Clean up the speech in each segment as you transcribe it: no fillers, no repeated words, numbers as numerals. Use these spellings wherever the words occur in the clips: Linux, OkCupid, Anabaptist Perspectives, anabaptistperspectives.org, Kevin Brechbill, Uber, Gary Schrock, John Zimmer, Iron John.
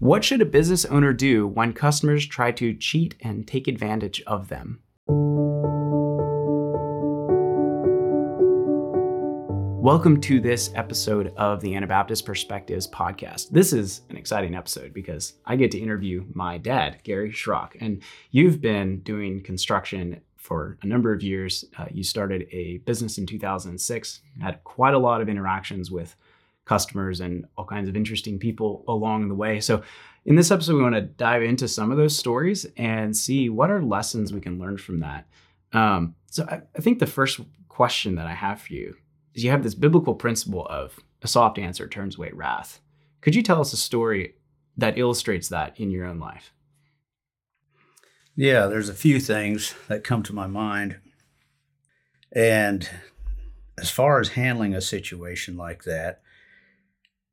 What should a business owner do when customers try to cheat and take advantage of them? Welcome to this episode of the Anabaptist Perspectives podcast. This is an exciting episode because I get to interview my dad, Gary Schrock, and you've been doing construction for a number of years. You started a business in 2006, had quite a lot of interactions with customers and all kinds of interesting people along the way. So in this episode, we want to dive into some of those stories and see what are lessons we can learn from that. So I think the first question that I have for you is you have this biblical principle of a soft answer turns away wrath. Could you tell us a story that illustrates that in your own life? Yeah, there's a few things that come to my mind. And as far as handling a situation like that,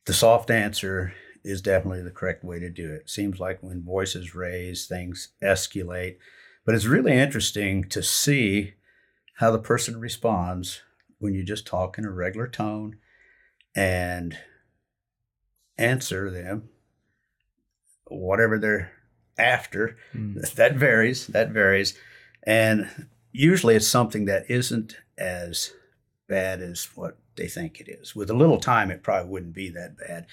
the soft answer is definitely the correct way to do it. Seems like when voices raise, things escalate. But it's really interesting to see how the person responds when you just talk in a regular tone and answer them whatever they're after. That varies. And usually it's something that isn't as bad as what they think it is. With a little time, it probably wouldn't be that bad.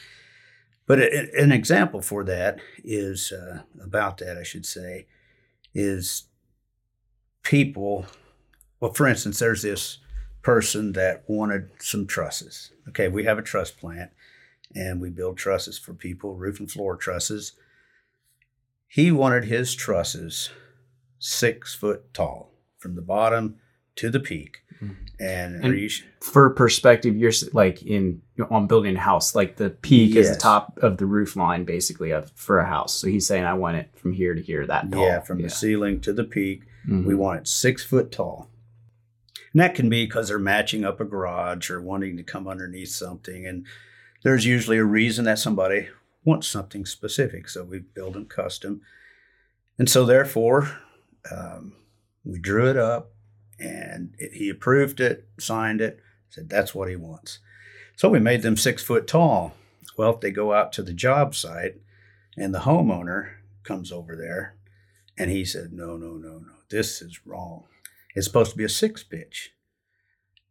But an example for that is, is people, well, for instance, there's this person that wanted some trusses. Okay, we have a truss plant and we build trusses for people, roof and floor trusses. He wanted his trusses 6 foot tall from the bottom to the peak. And for perspective, you're like on building a house, like the peak is the top of the roof line, basically, for a house. So he's saying, I want it from here to here, that tall. From the ceiling to the peak, we want it 6 foot tall. And that can be because they're matching up a garage or wanting to come underneath something. And there's usually a reason that somebody wants something specific, so we build them custom. And so therefore, we drew it up, and he approved it, signed it, said that's what he wants. So we made them 6 foot tall. Well, if they go out to the job site, and the homeowner comes over there, and he said, no, this is wrong. It's supposed to be a 6 pitch.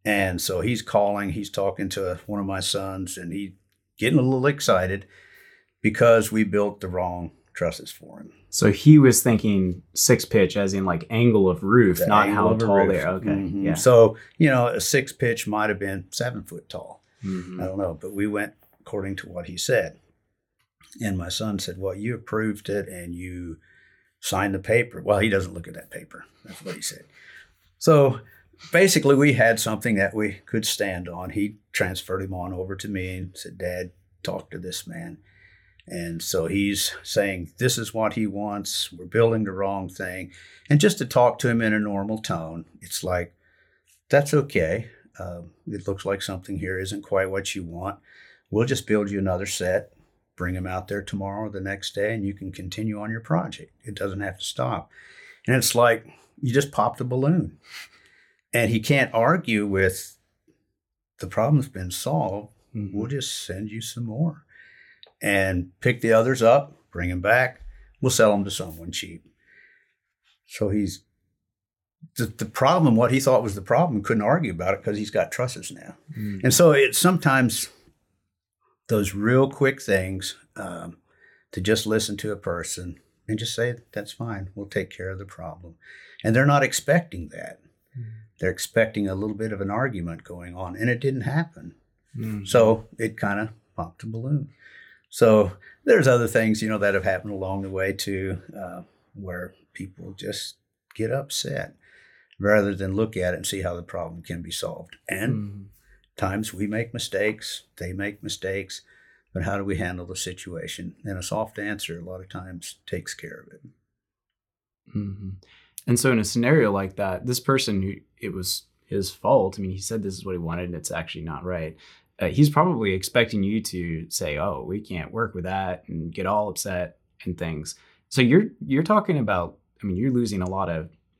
And so he's calling, he's talking to one of my sons, and he's getting a little excited, because we built the wrong trusses for him. So he was thinking 6 pitch as in like angle of roof, not how tall they are. Okay. Mm-hmm. Yeah. So, a 6 pitch might have been 7 foot tall. Mm-hmm. I don't know, but we went according to what he said. And my son said, well, you approved it and you signed the paper. Well, he doesn't look at that paper. That's what he said. So basically we had something that we could stand on. He transferred him on over to me and said, Dad, talk to this man. And so he's saying, this is what he wants. We're building the wrong thing. And just to talk to him in a normal tone, it's like, that's okay. It looks like something here isn't quite what you want. We'll just build you another set, bring him out there tomorrow or the next day, and you can continue on your project. It doesn't have to stop. And it's like, you just popped a balloon. And he can't argue with the problem's been solved. Mm-hmm. We'll just send you some more. And pick the others up, bring them back. We'll sell them to someone cheap. So he's the problem. What he thought was the problem, couldn't argue about it because he's got trusses now. Mm-hmm. And so it's sometimes those real quick things to just listen to a person and just say, "That's fine. We'll take care of the problem." And they're not expecting that. Mm-hmm. They're expecting a little bit of an argument going on, and it didn't happen. Mm-hmm. So it kind of popped a balloon. So there's other things, that have happened along the way too, where people just get upset rather than look at it and see how the problem can be solved. And times we make mistakes, they make mistakes, but how do we handle the situation? And a soft answer a lot of times takes care of it. Mm-hmm. And so in a scenario like that, this person, it was his fault. I mean, he said this is what he wanted and it's actually not right. He's probably expecting you to say, oh, we can't work with that and get all upset and things. So you're talking about, you're losing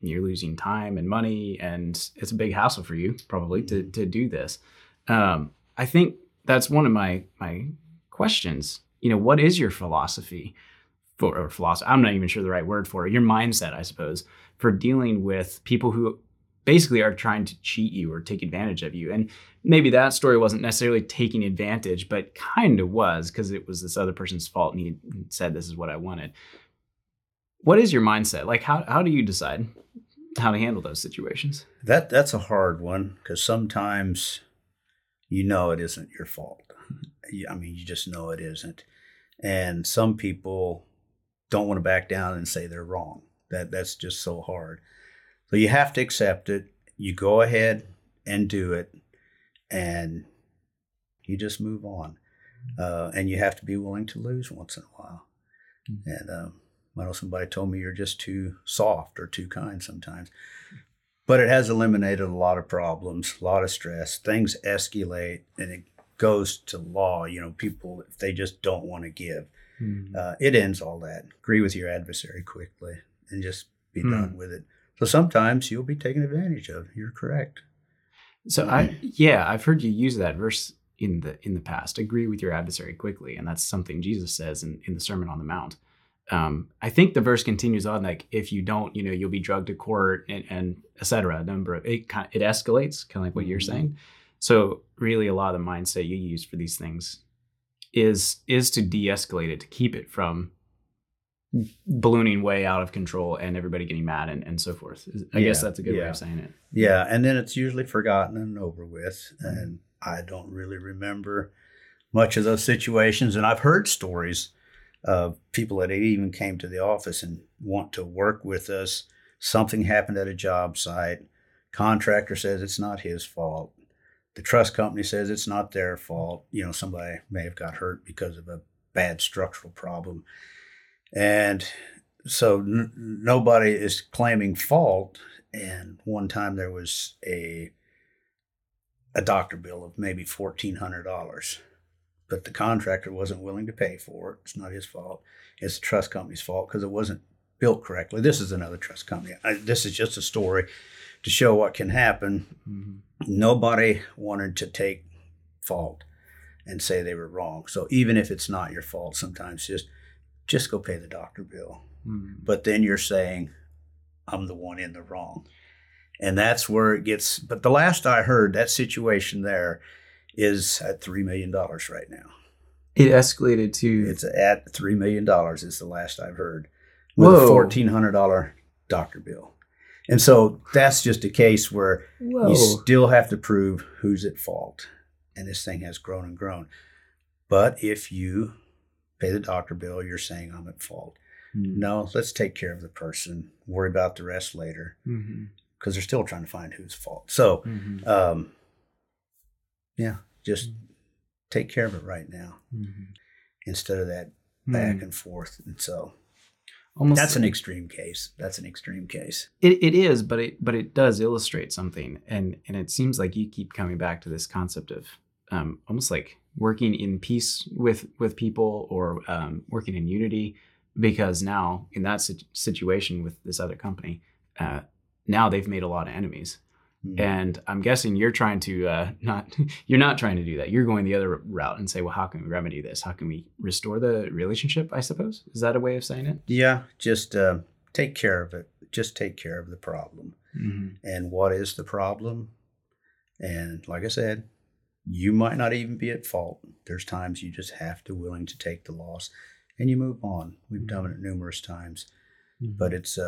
you're losing time and money, and it's a big hassle for you probably to do this. I think that's one of my questions you know, what is your philosophy for, or philosophy, I'm not even sure the right word for it, your mindset, I suppose, for dealing with people who basically are trying to cheat you or take advantage of you. And maybe that story wasn't necessarily taking advantage, but kind of was, because it was this other person's fault and he said, this is what I wanted. What is your mindset? Like, how do you decide how to handle those situations? That's a hard one, because sometimes you know it isn't your fault. I mean, you just know it isn't. And some people don't want to back down and say they're wrong. That's just so hard. So you have to accept it. You go ahead and do it, and you just move on. And you have to be willing to lose once in a while. Mm-hmm. And I know somebody told me you're just too soft or too kind sometimes. But it has eliminated a lot of problems, a lot of stress. Things escalate, and it goes to law. You know, people, if they just don't want to give, it ends all that. Agree with your adversary quickly and just be done with it. So sometimes you'll be taken advantage of. You're correct. So I've heard you use that verse in the past. Agree with your adversary quickly, and that's something Jesus says in the Sermon on the Mount. I think the verse continues on, like, if you don't, you know, you'll be drugged to court and et cetera. A number of it escalates, kind of like what you're saying. So really, a lot of the mindset you use for these things is to de-escalate it, to keep it from ballooning way out of control and everybody getting mad and so forth. I guess that's a good way of saying it. Yeah, and then it's usually forgotten and over with. And I don't really remember much of those situations. And I've heard stories of people that even came to the office and want to work with us. Something happened at a job site. Contractor says it's not his fault. The trust company says it's not their fault. You know, somebody may have got hurt because of a bad structural problem. And so nobody is claiming fault. And one time there was a doctor bill of maybe $1,400, but the contractor wasn't willing to pay for it. It's not his fault. It's the trust company's fault because it wasn't built correctly. This is another trust company. This is just a story to show what can happen. Mm-hmm. Nobody wanted to take fault and say they were wrong. So even if it's not your fault, sometimes just go pay the doctor bill. Mm-hmm. But then you're saying, I'm the one in the wrong. And that's where it gets, but the last I heard, that situation there is at $3 million right now. It escalated to? It's at $3 million is the last I've heard, with a $1,400 doctor bill. And so that's just a case where you still have to prove who's at fault. And this thing has grown and grown. But if you pay the doctor bill, you're saying I'm at fault. Mm-hmm. No, let's take care of the person. Worry about the rest later, because they're still trying to find who's fault. So, take care of it right now instead of that back and forth. And so that's an extreme case. It is, but it does illustrate something. And it seems like you keep coming back to this concept of almost like working in peace with people, or working in unity, because now in that situation with this other company, now they've made a lot of enemies. And I'm guessing you're trying to you're not trying to do that. You're going the other route and say, well, how can we remedy this? How can we restore the relationship, I suppose? Is that a way of saying it? Yeah, just take care of it. Just take care of the problem. Mm-hmm. And what is the problem? And like I said, you might not even be at fault. There's times you just have to willing to take the loss and you move on. We've done it numerous times, but it's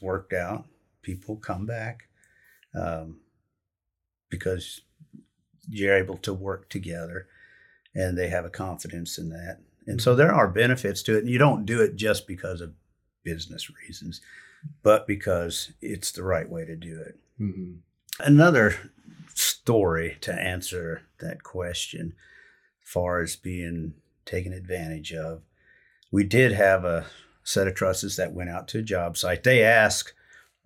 worked out. People come back. Because you're able to work together and they have a confidence in that. And so there are benefits to it. And you don't do it just because of business reasons, but because it's the right way to do it. Mm-hmm. Another story to answer that question, as far as being taken advantage of, we did have a set of trusses that went out to a job site. They asked,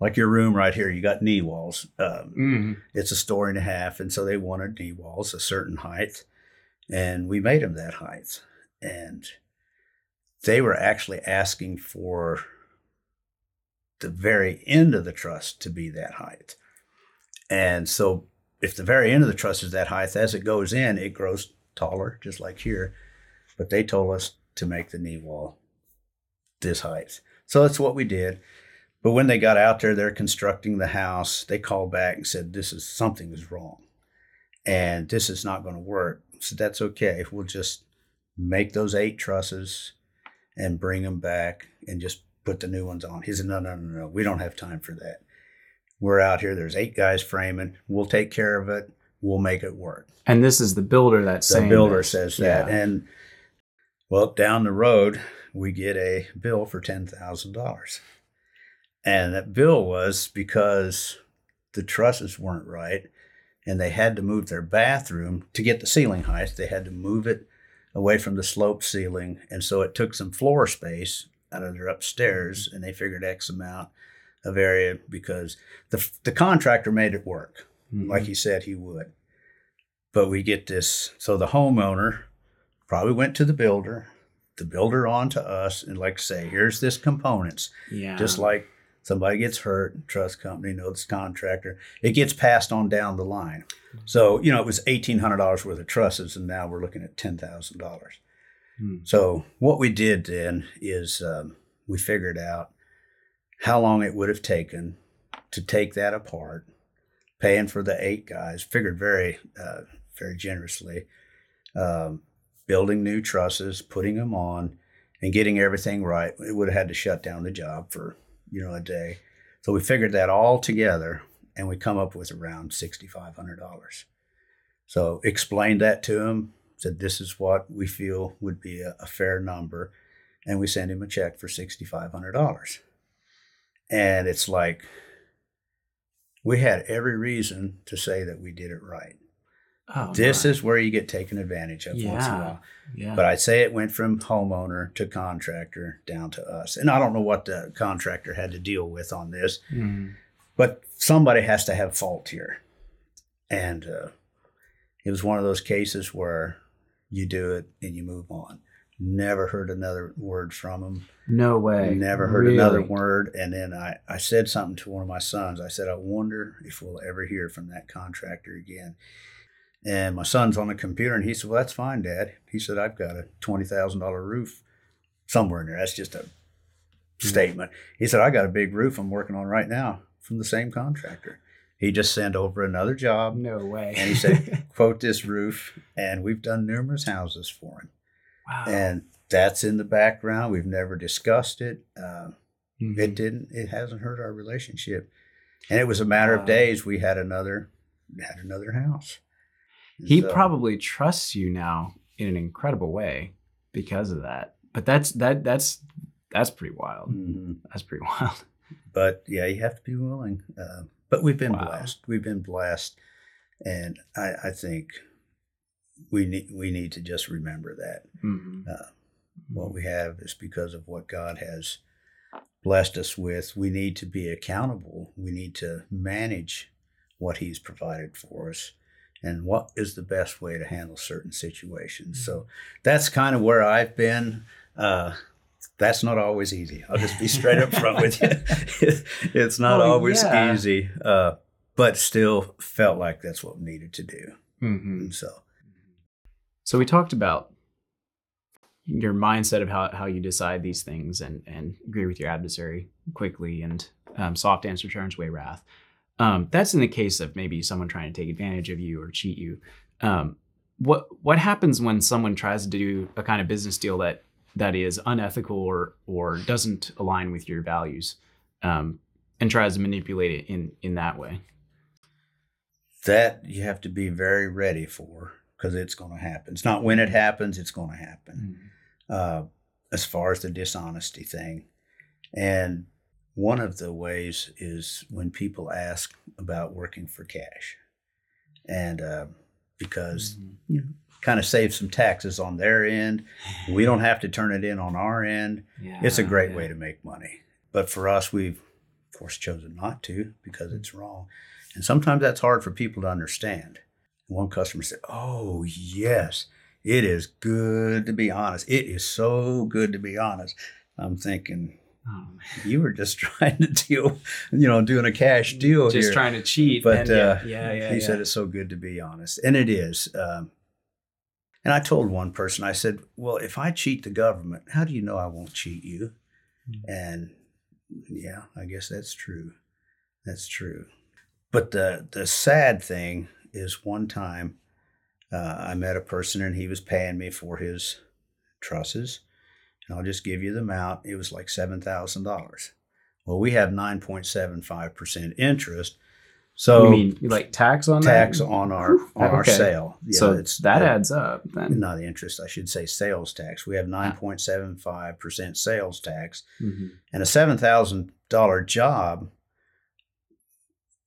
like your room right here, you got knee walls. It's a story and a half. And so they wanted knee walls a certain height. And we made them that height. And they were actually asking for the very end of the truss to be that height. And so if the very end of the truss is that height, as it goes in, it grows taller, just like here. but they told us to make the knee wall this height. So that's what we did. But when they got out there, they're constructing the house. They called back and said, something is wrong and this is not going to work. So that's okay. We'll just make those 8 trusses and bring them back and just put the new ones on. He said, no, we don't have time for that. We're out here. There's 8 guys framing. We'll take care of it. We'll make it work. And this is the builder that's saying that. The builder says that. Yeah. And, well, down the road, we get a bill for $10,000. And that bill was because the trusses weren't right, and they had to move their bathroom to get the ceiling height. They had to move it away from the slope ceiling, and so it took some floor space out of their upstairs, and they figured X amount of area because the contractor made it work, mm-hmm. like he said he would. But we get this, so the homeowner probably went to the builder on to us, and like I say, here's this components. Yeah. Just like somebody gets hurt, trust company, notice contractor, it gets passed on down the line. Mm-hmm. So, you know, it was $1,800 worth of trusses, and now we're looking at $10,000. Mm-hmm. So what we did then is we figured out how long it would have taken to take that apart, paying for the 8 guys, figured very generously, building new trusses, putting them on, and getting everything right. It would have had to shut down the job for, a day. So we figured that all together, and we come up with around $6,500. So explained that to him, said this is what we feel would be a fair number, and we sent him a check for $6,500. And it's like, we had every reason to say that we did it right. Oh, this is where you get taken advantage of once in a while. Yeah. But I'd say it went from homeowner to contractor down to us. And I don't know what the contractor had to deal with on this, but somebody has to have fault here. And it was one of those cases where you do it and you move on. Never heard another word from him. No way. Never heard another word. And then I said something to one of my sons. I said, I wonder if we'll ever hear from that contractor again. And my son's on the computer, and he said, well, that's fine, Dad. He said, I've got a $20,000 roof somewhere in there. That's just a statement. He said, I got a big roof I'm working on right now from the same contractor. He just sent over another job. No way. And he said, quote this roof, and we've done numerous houses for him. Wow. And that's in the background. We've never discussed it. It hasn't hurt our relationship. And it was a matter of days. We had another house. He probably trusts you now in an incredible way because of that. But that's pretty wild. Mm-hmm. That's pretty wild. But yeah, you have to be willing. But we've been blessed. We've been blessed, and I think we need to just remember that what we have is because of what God has blessed us with. We need to be accountable. We need to manage what He's provided for us. And what is the best way to handle certain situations? So that's kind of where I've been. That's not always easy. I'll just be straight up front with you. It's not always easy, but still felt like that's what we needed to do. Mm-hmm. So we talked about your mindset of how you decide these things and agree with your adversary quickly and soft answer turns away wrath. That's in the case of maybe someone trying to take advantage of you or cheat you. What happens when someone tries to do a kind of business deal that is unethical or doesn't align with your values, and tries to manipulate it in that way? That you have to be very ready for, because it's going to happen. It's not when it happens, it's going to happen. As far as the dishonesty thing. And one of the ways is when people ask about working for cash, and because kind of save some taxes on their end. We don't have to turn it in on our end. Yeah, it's a great way to make money. But for us, we've, of course, chosen not to because it's wrong. And sometimes that's hard for people to understand. One customer said, oh, yes, it is good to be honest. It is so good to be honest. I'm thinking, you were just trying to deal, doing a cash deal just here. Just trying to cheat. But he said it's so good to be honest. And it is. And I told one person, I said, well, if I cheat the government, how do you know I won't cheat you? Mm-hmm. And yeah, I guess that's true. That's true. But the sad thing is, one time I met a person and he was paying me for his trusses. And I'll just give you the amount. It was like $7,000. Well, we have 9.75% interest. So you mean like tax on tax that? On our on okay. our sale. Yeah, so it's, that adds up then. Not the interest, I should say sales tax. We have 9.75% sales tax, mm-hmm. and a $7,000 job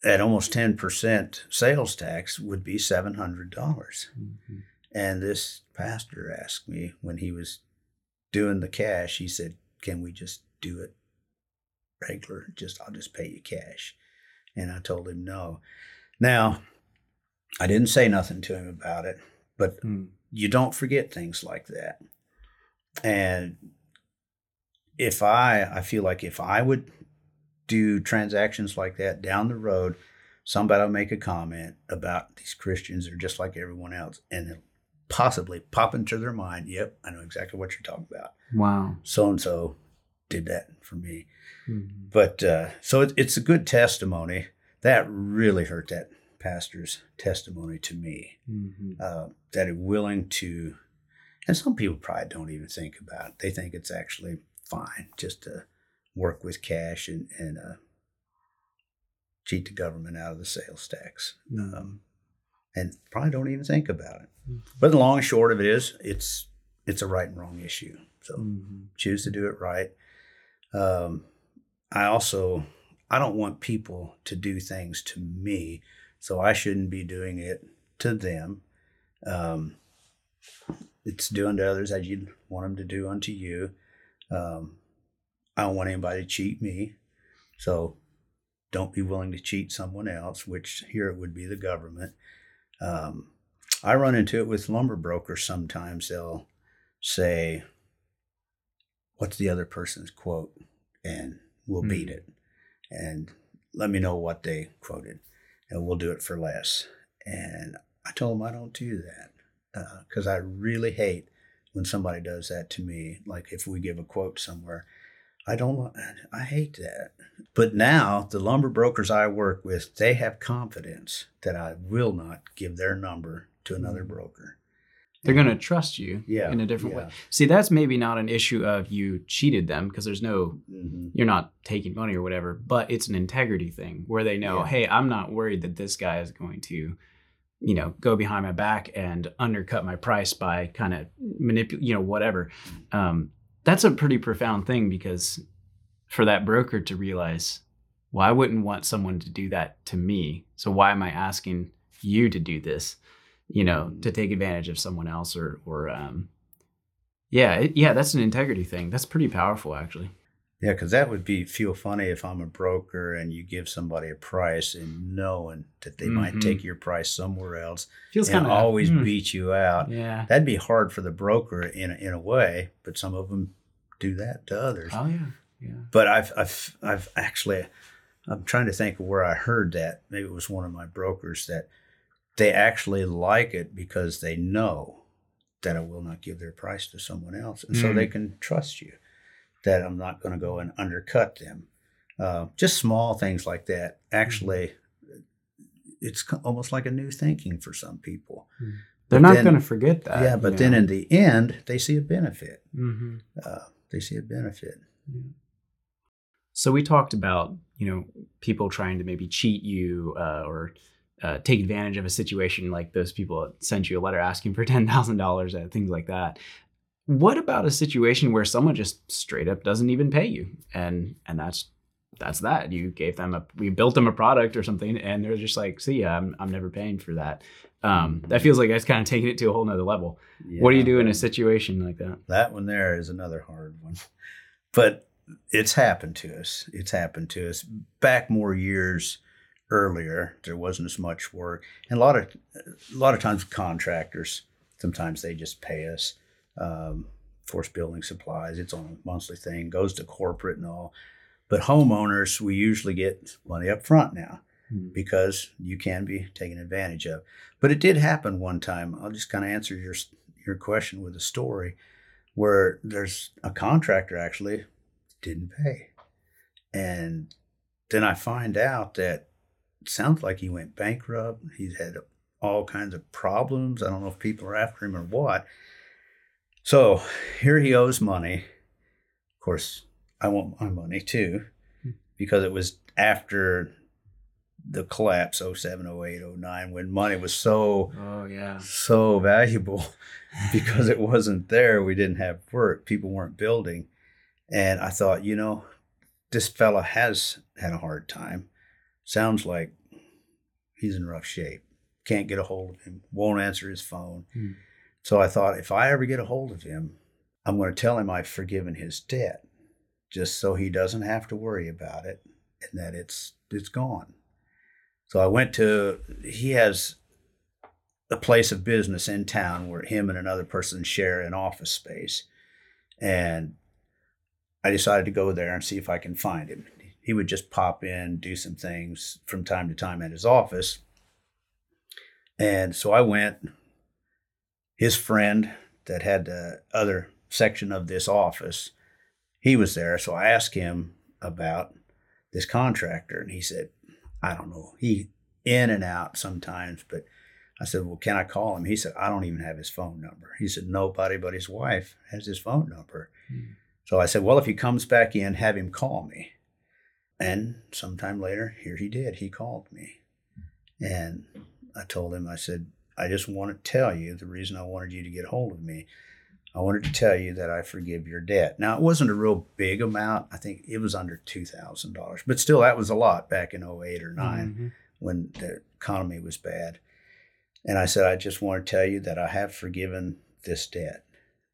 at almost 10% sales tax would be $700. Mm-hmm. And this pastor asked me when he was doing the cash, he said, "Can we just do it regular? I'll just pay you cash." And I told him no. Now, I didn't say nothing to him about it, but you don't forget things like that. And if I feel like if I would do transactions like that down the road, somebody will make a comment about these Christians are just like everyone else, and it'll possibly pop into their mind, yep, I know exactly what you're talking about. Wow. So-and-so did that for me. Mm-hmm. But so it's a good testimony. That really hurt, that pastor's testimony to me, mm-hmm. That are willing to, and some people probably don't even think about it. They think it's actually fine just to work with cash and cheat the government out of the sales tax, mm-hmm. And probably don't even think about it. Mm-hmm. But the long and short of it is it's a right and wrong issue. So mm-hmm. choose to do it right. I don't want people to do things to me, so I shouldn't be doing it to them. It's doing to others as you want them to do unto you. I don't want anybody to cheat me, so don't be willing to cheat someone else, which here it would be the government. I run into it with lumber brokers sometimes. They'll say, "What's the other person's quote?" and we'll beat it. And let me know what they quoted, and we'll do it for less. And I told them I don't do that because I really hate when somebody does that to me. Like if we give a quote somewhere, I hate that. But now the lumber brokers I work with, they have confidence that I will not give their number to another broker. They're going to trust you in a different way. See, that's maybe not an issue of you cheated them because there's no, mm-hmm. you're not taking money or whatever, but it's an integrity thing where they know, hey, I'm not worried that this guy is going to, go behind my back and undercut my price by kind of manipulate, whatever. That's a pretty profound thing, because for that broker to realize, well, I wouldn't want someone to do that to me. So why am I asking you to do this? To take advantage of someone else or that's an integrity thing. That's pretty powerful, actually. Yeah, because that would feel funny if I'm a broker and you give somebody a price and knowing that they mm-hmm. might take your price somewhere else. Feels kind of always beat you out. Yeah, that'd be hard for the broker in a way, but some of them do that to others. Oh yeah. But I've actually, I'm trying to think of where I heard that. Maybe it was one of my brokers that. They actually like it because they know that I will not give their price to someone else. And so they can trust you that I'm not going to go and undercut them. Just small things like that. Actually, it's almost like a new thinking for some people. They're not going to forget that. Yeah, but then in the end, they see a benefit. Mm-hmm. They see a benefit. Mm-hmm. So we talked about, people trying to maybe cheat you or take advantage of a situation, like those people that sent you a letter asking for $10,000, things like that. What about a situation where someone just straight up doesn't even pay you? And that's that. You gave them you built them a product or something, and they're just like, see, I'm never paying for that. That feels like that's kind of taking it to a whole nother level. Yeah, what do you do in a situation like that? That one there is another hard one, but it's happened to us. Back more years earlier, there wasn't as much work, and a lot of times contractors, sometimes they just pay us for building supplies. It's on a monthly thing, goes to corporate and all. But homeowners, we usually get money up front now because you can be taken advantage of. But it did happen one time. I'll just kind of answer your your question with a story where there's a contractor actually didn't pay. And then I find out that it sounds like he went bankrupt. He's had all kinds of problems. I don't know if people are after him or what. So here he owes money. Of course, I want my money too, because it was after the collapse, 07, 08, 09, when money was so valuable because it wasn't there. We didn't have work. People weren't building. And I thought, you know, this fella has had a hard time. Sounds like he's in rough shape. Can't get a hold of him. Won't answer his phone. Hmm. So I thought, if I ever get a hold of him, I'm going to tell him I've forgiven his debt, just so he doesn't have to worry about it and that it's gone. So I went to, he has a place of business in town where him and another person share an office space. And I decided to go there and see if I can find him. He would just pop in, do some things from time to time at his office. And so I went, his friend that had the other section of this office, he was there. So I asked him about this contractor, and he said, I don't know. He in and out sometimes, but I said, well, can I call him? He said, I don't even have his phone number. He said, nobody but his wife has his phone number. Mm. So I said, well, if he comes back in, have him call me. And sometime later, here he did. He called me. And I told him, I said, I just want to tell you the reason I wanted you to get hold of me. I wanted to tell you that I forgive your debt. Now, it wasn't a real big amount. I think it was under $2,000. But still, that was a lot back in 08 or 09 when the economy was bad. And I said, I just want to tell you that I have forgiven this debt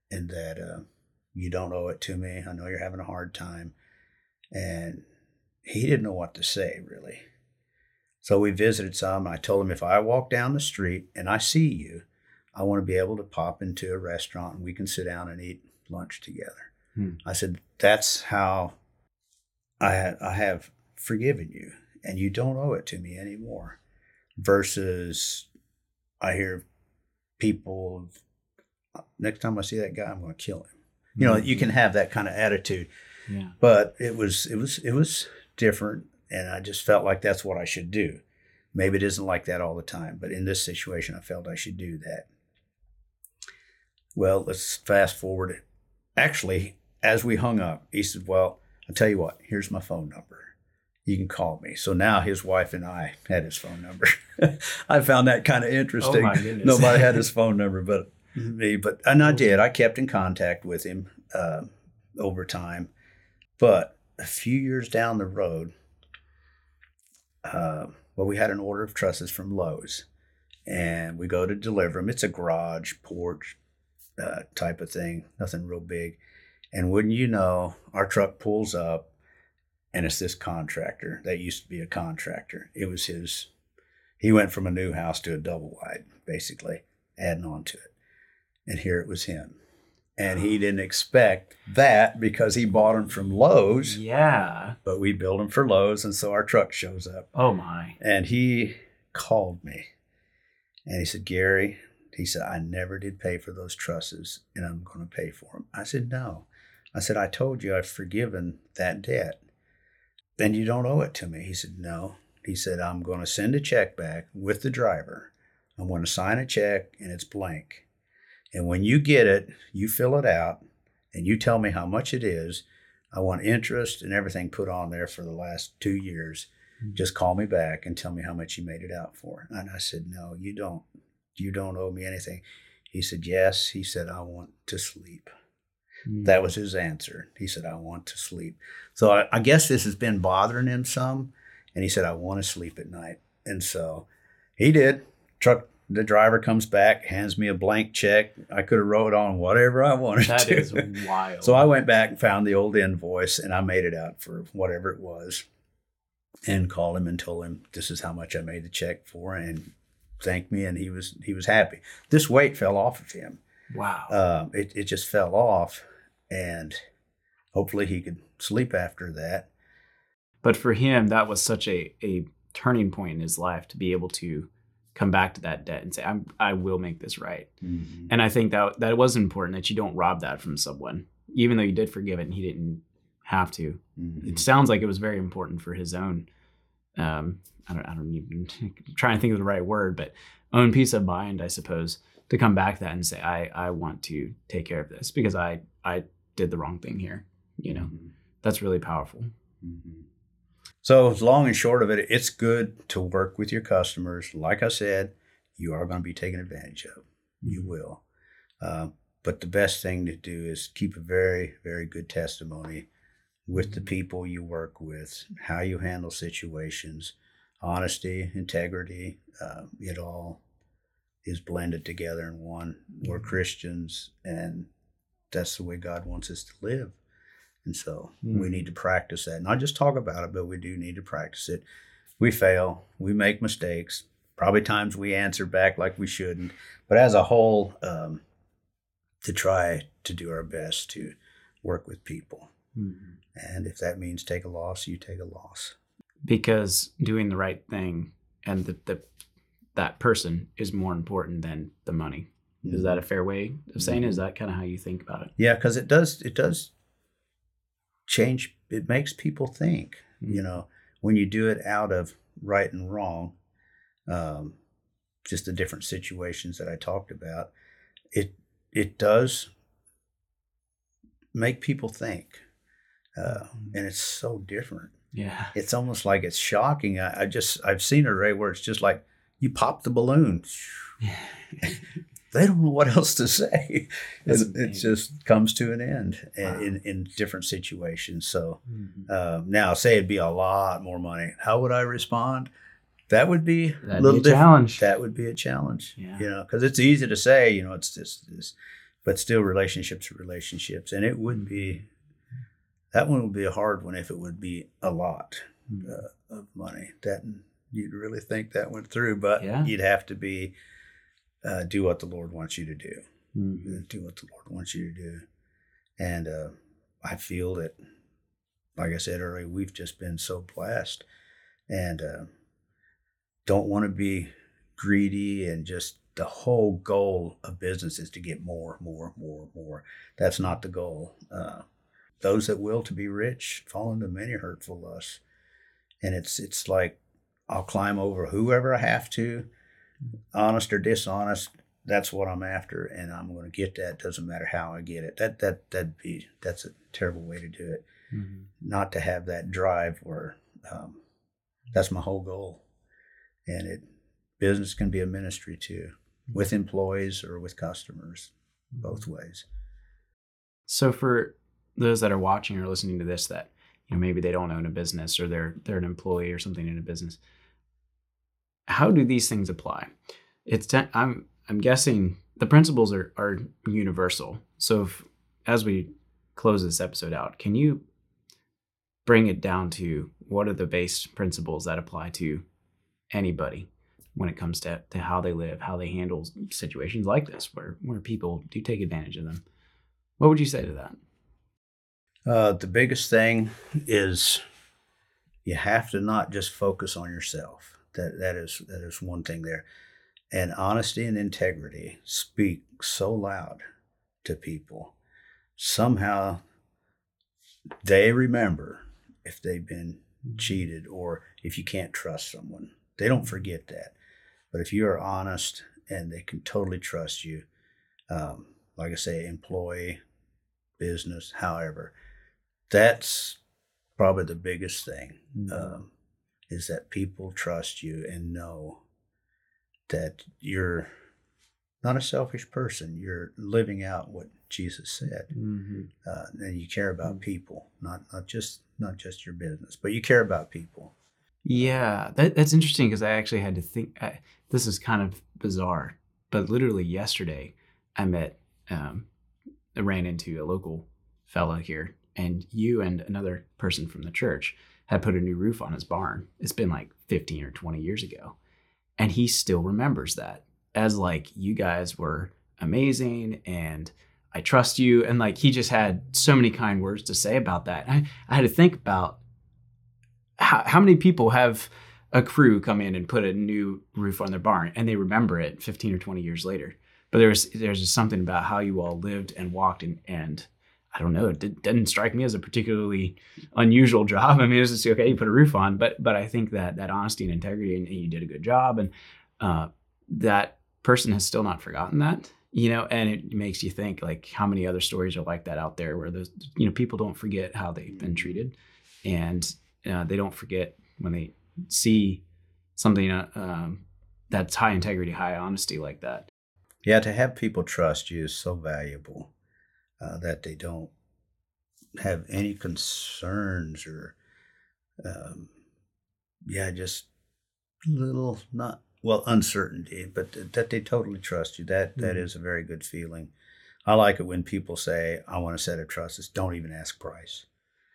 and that you don't owe it to me. I know you're having a hard time. And he didn't know what to say, really. So we visited some. I told him, if I walk down the street and I see you, I want to be able to pop into a restaurant and we can sit down and eat lunch together. Hmm. I said, that's how I have forgiven you, and you don't owe it to me anymore. Versus I hear people, next time I see that guy, I'm going to kill him. You know, you can have that kind of attitude. Yeah. But it was different, and I just felt like that's what I should do. Maybe it isn't like that all the time, but in this situation, I felt I should do that. Well, let's fast forward. Actually, as we hung up, he said, well, I'll tell you what, here's my phone number. You can call me. So now his wife and I had his phone number. I found that kind of interesting. Oh my goodness. Nobody had his phone number but me. And I did. I kept in contact with him over time. But a few years down the road, we had an order of trusses from Lowe's, and we go to deliver them. It's a garage, porch type of thing, nothing real big. And wouldn't you know, our truck pulls up, and it's this contractor that used to be a contractor. It was his. He went from a new house to a double wide, basically, adding on to it. And here it was him. And he didn't expect that because he bought them from Lowe's. Yeah. But we built them for Lowe's, and so our truck shows up. Oh, my. And he called me, and he said, Gary, he said, I never did pay for those trusses, and I'm going to pay for them. I said, no. I said, I told you I've forgiven that debt, and you don't owe it to me. He said, no. He said, I'm going to send a check back with the driver. I'm going to sign a check, and it's blank. And when you get it, you fill it out, and you tell me how much it is. I want interest and everything put on there for the last 2 years. Mm-hmm. Just call me back and tell me how much you made it out for. And I said, no, you don't. You don't owe me anything. He said, yes. He said, I want to sleep. Mm-hmm. That was his answer. He said, I want to sleep. So I guess this has been bothering him some. And he said, I want to sleep at night. And so he did. The driver comes back, hands me a blank check. I could have wrote on whatever I wanted to. That is wild. So I went back and found the old invoice, and I made it out for whatever it was and called him and told him this is how much I made the check for, and thanked me, and he was happy. This weight fell off of him. Wow. It just fell off, and hopefully he could sleep after that. But for him, that was such a turning point in his life to be able to come back to that debt and say, I will make this right. Mm-hmm. And I think that was important, that you don't rob that from someone, even though you did forgive it and he didn't have to. Mm-hmm. It sounds like it was very important for his own, I'm trying to think of the right word, but own peace of mind, I suppose, to come back to that and say, I want to take care of this because I did the wrong thing here. You know, mm-hmm. That's really powerful. Mm-hmm. So long and short of it, it's good to work with your customers. Like I said, you are going to be taken advantage of. You will. But the best thing to do is keep a very, very good testimony with the people you work with, how you handle situations, honesty, integrity. It all is blended together in one. We're Christians, and that's the way God wants us to live. And so we need to practice that. Not just talk about it, but we do need to practice it. We fail. We make mistakes. Probably times we answer back like we shouldn't. But as a whole, to try to do our best to work with people. Mm-hmm. And if that means take a loss, you take a loss. Because doing the right thing and that person is more important than the money. Mm-hmm. Is that a fair way of saying it? Is that kind of how you think about it? Yeah, because it does change. It makes people think, you know, when you do it out of right and wrong, just the different situations that I talked about, it does make people think, and it's so different. Yeah, it's almost like it's shocking. I've seen it, Ray, where it's just like you pop the balloon. They don't know what else to say. It just comes to an end in different situations. So now say it'd be a lot more money. How would I respond? That would be a little different. Challenge. That would be a challenge, yeah. You know, because it's easy to say, you know, it's this, but still relationships are relationships. And it would be, that one would be a hard one if it would be a lot of money. That you'd really think that went through, but you'd have to be, do what the Lord wants you to do. Mm-hmm. Do what the Lord wants you to do. And I feel that, like I said earlier, we've just been so blessed, and don't want to be greedy, and just the whole goal of business is to get more. That's not the goal. Those that will to be rich fall into many hurtful lusts. And it's like, I'll climb over whoever I have to, honest or dishonest, that's what I'm after, and I'm going to get that. Doesn't matter how I get it. That's a terrible way to do it. Mm-hmm. Not to have that drive where that's my whole goal. And business can be a ministry too, with employees or with customers, both ways. So for those that are watching or listening to this, that, you know, maybe they don't own a business, or they're an employee or something in a business, how do these things apply? I'm guessing the principles are universal. So as we close this episode out, can you bring it down to what are the base principles that apply to anybody when it comes to how they live, how they handle situations like this, where people do take advantage of them? What would you say to that? The biggest thing is you have to not just focus on yourself. That is one thing there. And honesty and integrity speak so loud to people. Somehow they remember if they've been cheated or if you can't trust someone. They don't forget that. But if you are honest and they can totally trust you, like I say, employee, business, however, that's probably the biggest thing. Is that people trust you and know that you're not a selfish person. You're living out what Jesus said. Mm-hmm. And you care about people, not just your business, but you care about people. Yeah, that's interesting, because I actually had to think, this is kind of bizarre, but literally yesterday I ran into a local fella here, and you and another person from the church had put a new roof on his barn. It's been like 15 or 20 years ago. And he still remembers that as like, you guys were amazing and I trust you. And like, he just had so many kind words to say about that. I had to think about how many people have a crew come in and put a new roof on their barn, and they remember it 15 or 20 years later. But there's just something about how you all lived and walked, and I don't know, it didn't strike me as a particularly unusual job. I mean, it was just, okay, you put a roof on, but I think that honesty and integrity, and you did a good job, and that person has still not forgotten that. You know, and it makes you think, like, how many other stories are like that out there, where those, you know, people don't forget how they've been treated, and they don't forget when they see something that's high integrity, high honesty like that. Yeah, to have people trust you is so valuable that they don't have any concerns or, just little uncertainty, but that they totally trust you. That is a very good feeling. I like it when people say, I want a set of trusses. Don't even ask price.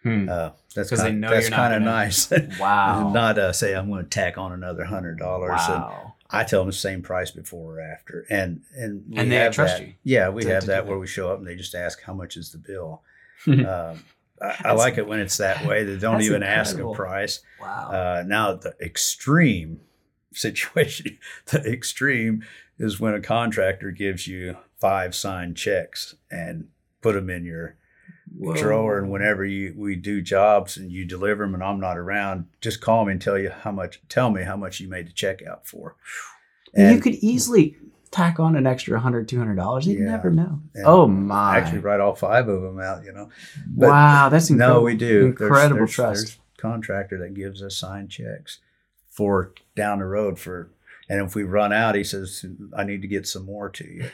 That's kind of nice. Wow. Not say, I'm going to tack on another $100. Wow. And I tell them the same price before or after. And they trust you. Yeah, we have that where we show up and they just ask, how much is the bill? I like it when it's that way. They don't even ask a price. Wow. Now the extreme situation. The extreme is when a contractor gives you 5 signed checks and put them in your drawer, and whenever we do jobs and you deliver them and I'm not around, just call me and tell me how much you made the check out for. And you could easily tack on an extra $100, $200. You'd never know. And actually write all 5 of them out, you know. But wow, that's incredible. No, we do. Incredible trust. There's a contractor that gives us signed checks for down the road and if we run out, he says, I need to get some more to you.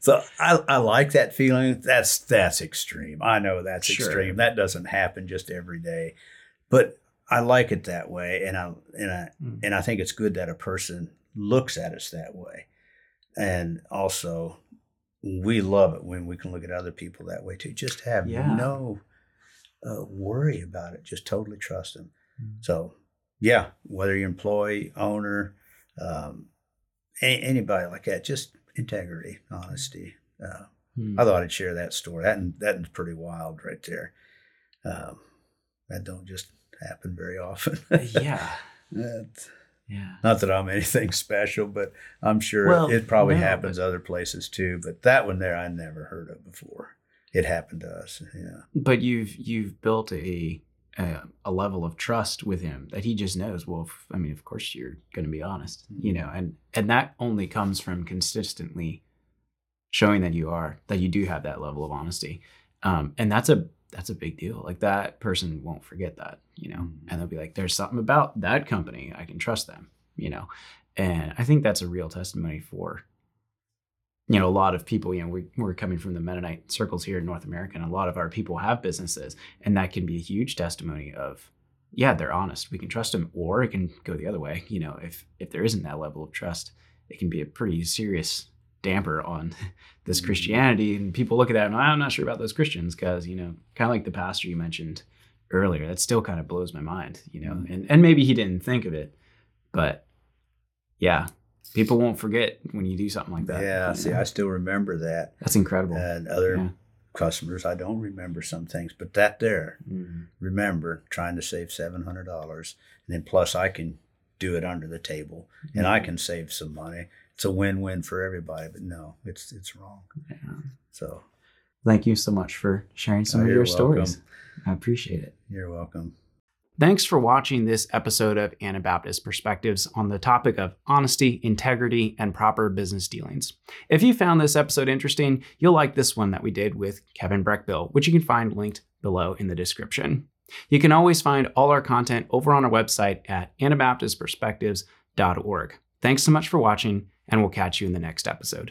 So I like that feeling. That's extreme. I know that's extreme. That doesn't happen just every day, but I like it that way. And I think it's good that a person looks at us that way. And also we love it when we can look at other people that way too. Just have no worry about it. Just totally trust them. Mm. So yeah, whether you're employee, owner, anybody like that, just integrity, honesty. I thought I'd share that story. That's pretty wild right there. That don't just happen very often. Not that I'm anything special, but I'm sure it probably happens other places too. But that one there, I never heard of before. It happened to us. Yeah. But you've built a level of trust with him that he just knows, of course you're going to be honest, you know, and that only comes from consistently showing that you do have that level of honesty. And that's a big deal. Like, that person won't forget that, you know, and they'll be like, there's something about that company. I can trust them, you know? And I think that's a real testimony for, you know, a lot of people. You know, we're coming from the Mennonite circles here in North America, and a lot of our people have businesses, and that can be a huge testimony of, they're honest, we can trust them. Or it can go the other way. You know, if there isn't that level of trust, it can be a pretty serious damper on this Christianity. And people look at that and I'm not sure about those Christians, because, you know, kind of like the pastor you mentioned earlier, that still kind of blows my mind, you know, and maybe he didn't think of it, but yeah. People won't forget when you do something like that. Yeah, see, I still remember that. That's incredible. And other customers, I don't remember some things, but that there, remember trying to save $700. And then plus I can do it under the table and I can save some money. It's a win-win for everybody, but no, it's wrong. Yeah. So thank you so much for sharing some of your stories. I appreciate it. You're welcome. Thanks for watching this episode of Anabaptist Perspectives on the topic of honesty, integrity, and proper business dealings. If you found this episode interesting, you'll like this one that we did with Kevin Brechbill, which you can find linked below in the description. You can always find all our content over on our website at anabaptistperspectives.org. Thanks so much for watching, and we'll catch you in the next episode.